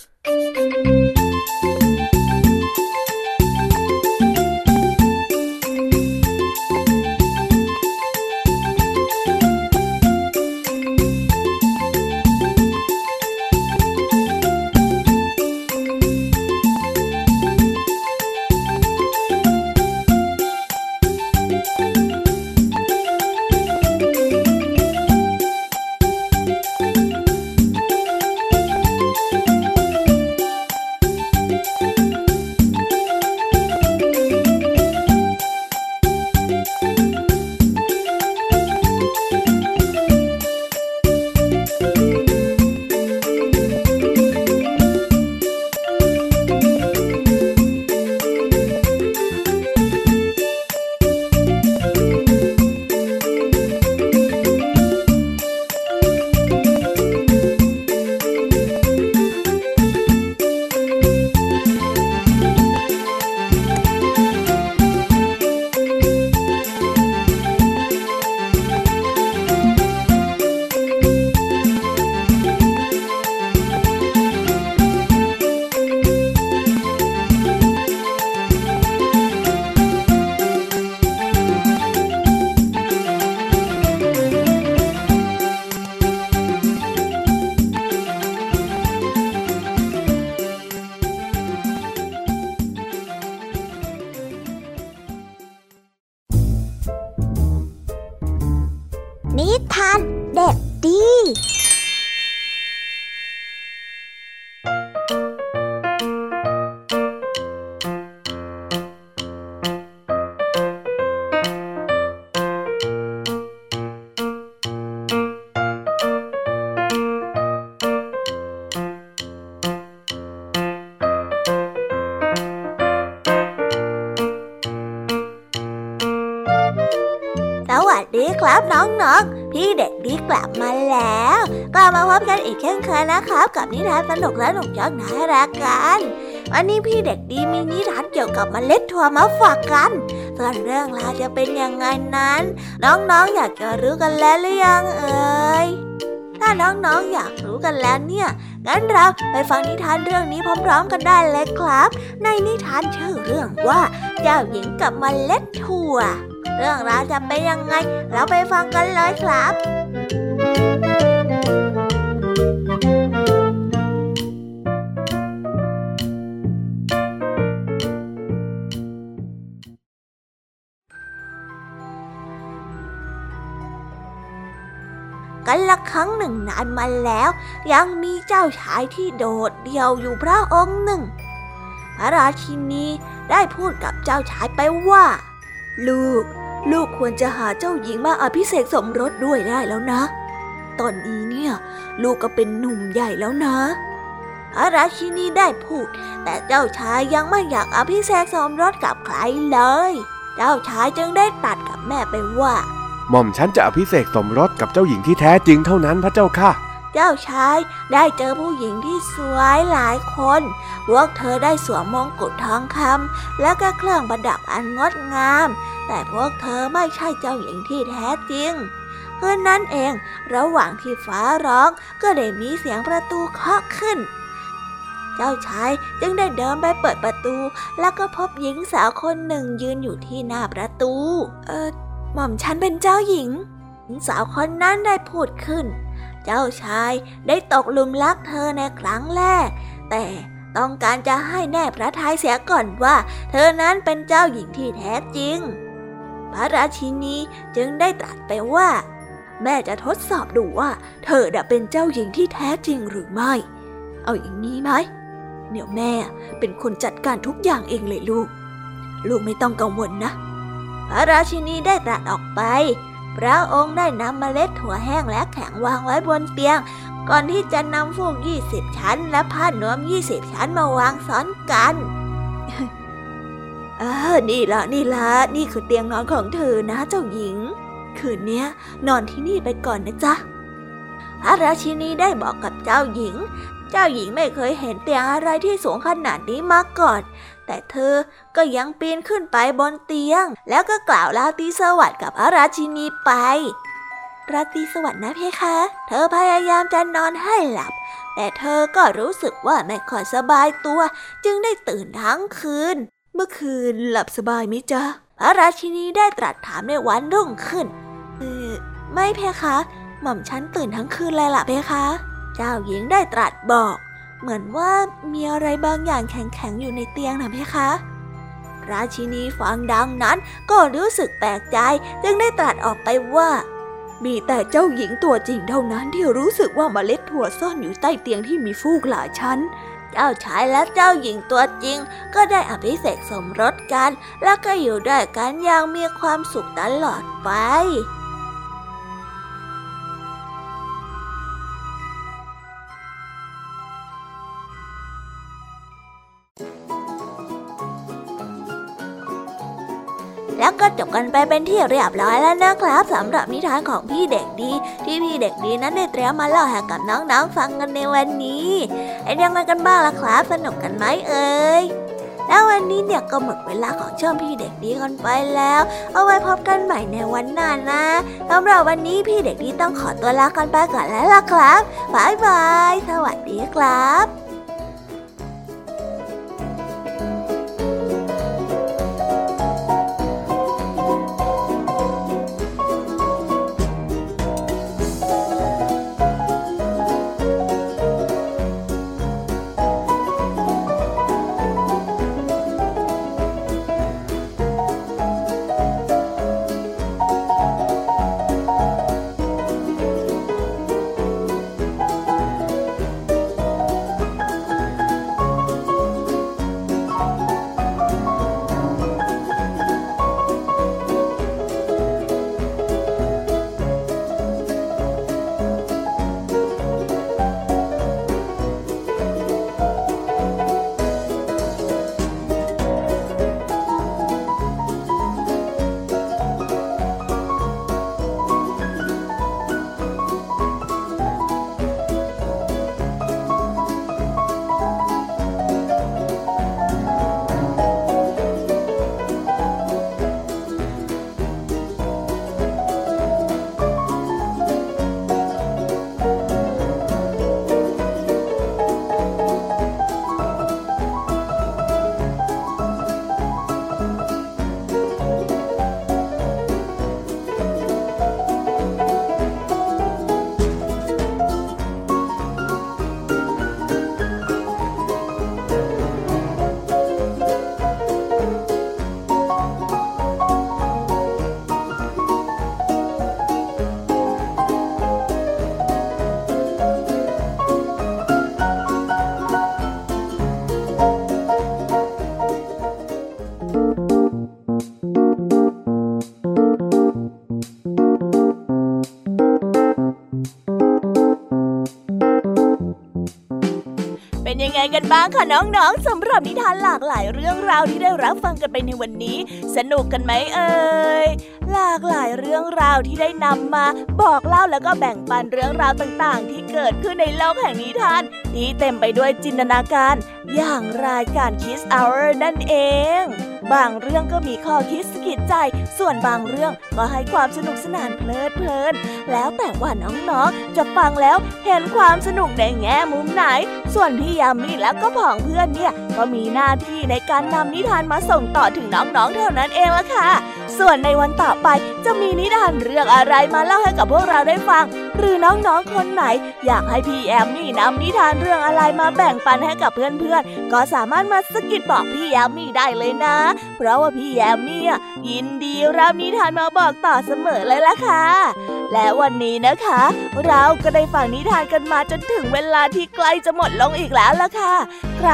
นิทานเด็กดีครับน้องๆพี่เด็กดีกลับมาแล้วกลับมาพบกันอีกเช่นเคยนะครับกับนิทานสนุกและหนุกยอดน่ารักกันวันนี้พี่เด็กดีมีนิทานเกี่ยวกับเมล็ดถั่วมาฝากกันส่วนเรื่องราวจะเป็นยังไงนั้นน้องๆอยากจะรู้กันแล้วหรือยังเอ่ยถ้าน้องๆอยากรู้กันแล้วเนี่ยงั้นเราไปฟังนิทานเรื่องนี้พร้อมๆกันได้เลยครับในนิทานชื่อเรื่องว่าเจ้าหญิงกับเมล็ดถั่วเรื่องราวจะเป็นยังไงเราไปฟังกันเลยครับกันละครั้งหนึ่งนานมาแล้วยังมีเจ้าชายที่โดดเดี่ยวอยู่พระองค์หนึ่งพระราชินีได้พูดกับเจ้าชายไปว่าลูกลูกควรจะหาเจ้าหญิงมาอภิเษกสมรสด้วยได้แล้วนะตอนนี้เนี่ยลูกก็เป็นหนุ่มใหญ่แล้วนะพระราชินีได้พูดแต่เจ้าชายยังไม่อยากอภิเษกสมรสกับใครเลยเจ้าชายจึงได้ตัดกับแม่ไปว่าหม่อมฉันจะอภิเษกสมรสกับเจ้าหญิงที่แท้จริงเท่านั้นพระเจ้าค่ะเจ้าชายได้เจอผู้หญิงที่สวยหลายคนพวกเธอได้สวมมงกุฎทองคำและก็เครื่องประดับอันงดงามแต่พวกเธอไม่ใช่เจ้าหญิงที่แท้จริงคืนนั้นเองระหว่างที่ฟ้าร้องก็ได้มีเสียงประตูเคาะขึ้นเจ้าชายจึงได้เดินไปเปิดประตูแล้วก็พบหญิงสาวคนหนึ่งยืนอยู่ที่หน้าประตูเออหม่อมฉันเป็นเจ้าหญิงหญิงสาวคนนั้นได้พูดขึ้นเจ้าชายได้ตกหลุมรักเธอในครั้งแรกแต่ต้องการจะให้แน่พระทัยเสียก่อนว่าเธอนั้นเป็นเจ้าหญิงที่แท้จริงพระราชินีจึงได้ตรัสไปว่า แม่จะทดสอบดูว่าเธอน่ะเป็นเจ้าหญิงที่แท้จริงหรือไม่เอาอย่างนี้ไหมเดี๋ยวแม่เป็นคนจัดการทุกอย่างเองเลยลูกลูกไม่ต้องกังวลนะพระราชินีได้ตรัสออกไปพระองค์ได้นำเมล็ดถั่วแห้งและแข็งวางไว้บนเตียงก่อนที่จะนำฟูกยี่สิบชั้นและผ้านวมยี่สิบชั้นมาวางซ้อนกันเออนี่ละนี่ละนี่คือเตียงนอนของเธอนะเจ้าหญิงคืนนี้นอนที่นี่ไปก่อนนะจ๊ะพระราชินีได้บอกกับเจ้าหญิงเจ้าหญิงไม่เคยเห็นเตียงอะไรที่สูงขนาดนี้มาก่อนแต่เธอก็ยังปีนขึ้นไปบนเตียงแล้วก็กล่าวลาตรีสวัสดิ์กับพระราชินีไปราตรีสวัสดิ์นะเพคะเธอพยายามจะนอนให้หลับแต่เธอก็รู้สึกว่าไม่ค่อยสบายตัวจึงได้ตื่นทั้งคืนเมื่อคืนหลับสบายไหมจ๊ะพระราชินีได้ตรัสถามในวันรุ่งขึ้นเออไม่เพคะหม่อมฉันตื่นทั้งคืนเลยล่ะเพคะเจ้าหญิงได้ตรัสบอกเหมือนว่ามีอะไรบางอย่างแข็งๆอยู่ในเตียงนะเพคะราชินีฟังดังนั้นก็รู้สึกแปลกใจจึงได้ตรัสออกไปว่ามีแต่เจ้าหญิงตัวจริงเท่านั้นที่รู้สึกว่าเมล็ดถั่วซ่อนอยู่ใต้เตียงที่มีฟูกหลายชั้นเจ้าชายและเจ้าหญิงตัวจริงก็ได้อภิเษกสมรสกันและก็อยู่ด้วยกันอย่างมีความสุขตลอดไปแล้วก็จบกันไปเป็นที่เรียบร้อยแล้วนะครับสำหรับนิทานของพี่เด็กดีที่พี่เด็กดีนั้นได้เตรียมมาเล่าให้กับน้องๆฟังกันในวันนี้เป็นยังไงกันบ้างล่ะครับสนุกกันไหมเอ่ยแล้ววันนี้เนี่ยก็หมดเวลาของช่องพี่เด็กดีกันไปแล้วเอาไว้พบกันใหม่ในวันหน้านะสำหรับวันนี้พี่เด็กดีต้องขอตัวลากันไปก่อนแล้วล่ะครับบ๊ายบายสวัสดีครับกันบ้างค่ะน้องๆสำหรับนิทานหลากหลายเรื่องราวที่ได้รับฟังกันไปในวันนี้สนุกกันไหมเอ่ยหลากหลายเรื่องราวที่ได้นำมาบอกเล่าแล้วก็แบ่งปันเรื่องราวต่างๆที่เกิดขึ้นในโลกแห่งนิทานที่เต็มไปด้วยจินตนาการอย่างรายการ Kids Hour นั่นเองบางเรื่องก็มีข้อคิดสะกิดใจส่วนบางเรื่องก็ให้ความสนุกสนานเพลิดเพลินแล้วแต่ว่าน้องๆจะฟังแล้วเห็นความสนุกในแง่มุมไหนส่วนพี่ยามีและก็พ่องเพื่อนเนี่ยก็มีหน้าที่ในการนำนิทานมาส่งต่อถึงน้องๆเท่านั้นเองล่ะค่ะส่วนในวันต่อไปจะมีนิทานเรื่องอะไรมาเล่าให้กับพวกเราได้ฟัง หรือน้องๆคนไหนอยากให้พี่แอมมี่นำนิทานเรื่องอะไรมาแบ่งปันให้กับเพื่อนๆก็สามารถมาสะกิดบอกพี่แอมมี่ได้เลยนะเพราะว่าพี่แอมมี่ยินดีรับนิทานมาบอกต่อเสมอเลยล่ะค่ะและวันนี้นะคะเราก็ได้ฟังนิทานกันมาจนถึงเวลาที่ใกล้จะหมดลงอีกแล้วล่ะค่ะใคร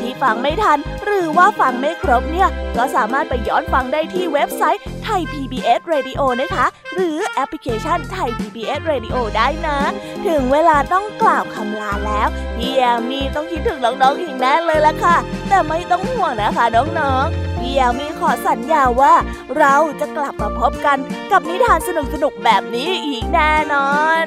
ที่ฟังไม่ทันหรือว่าฟังไม่ครบเนี่ยก็สามารถไปย้อนฟังได้ที่เว็บไซต์ไทย พี บี เอส Radio นะคะหรือแอปพลิเคชันไทย พี บี เอส Radio ได้นะถึงเวลาต้องกล่าวคำลาแล้วพี่แอมมี่ต้องคิดถึงน้องๆอีกแน่เลยล่ะค่ะแต่ไม่ต้องห่วงนะคะน้องๆพี่แอมมี่ขอสัญญาว่าเราจะกลับมาพบกันกับนิทานสนุกๆแบบนี้อีกแน่นอน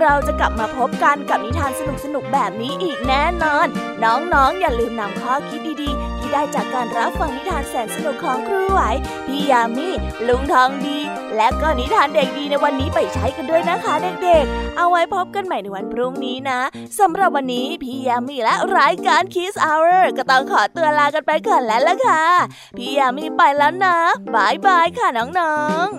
เราจะกลับมาพบกันกับนิทานสนุกๆแบบนี้อีกแน่นอนน้องๆอย่าลืมนำข้อคิดดีๆที่ได้จากการรับฟังนิทานแสนสนุกของครูไหวพี่แอมมี่ลุงทองดีและก็นิทานเด็กดีในวันนี้ไปใช้กันด้วยนะคะเด็กๆเอาไว้พบกันใหม่ในวันพรุ่งนี้นะสำหรับวันนี้พี่แอมมี่และรายการ Kids Hour ก็ต้องขอตัวลากันไปก่อนแล้วล่ะค่ะพี่แอมมี่ไปแล้วนะบ๊ายบายค่ะน้องๆ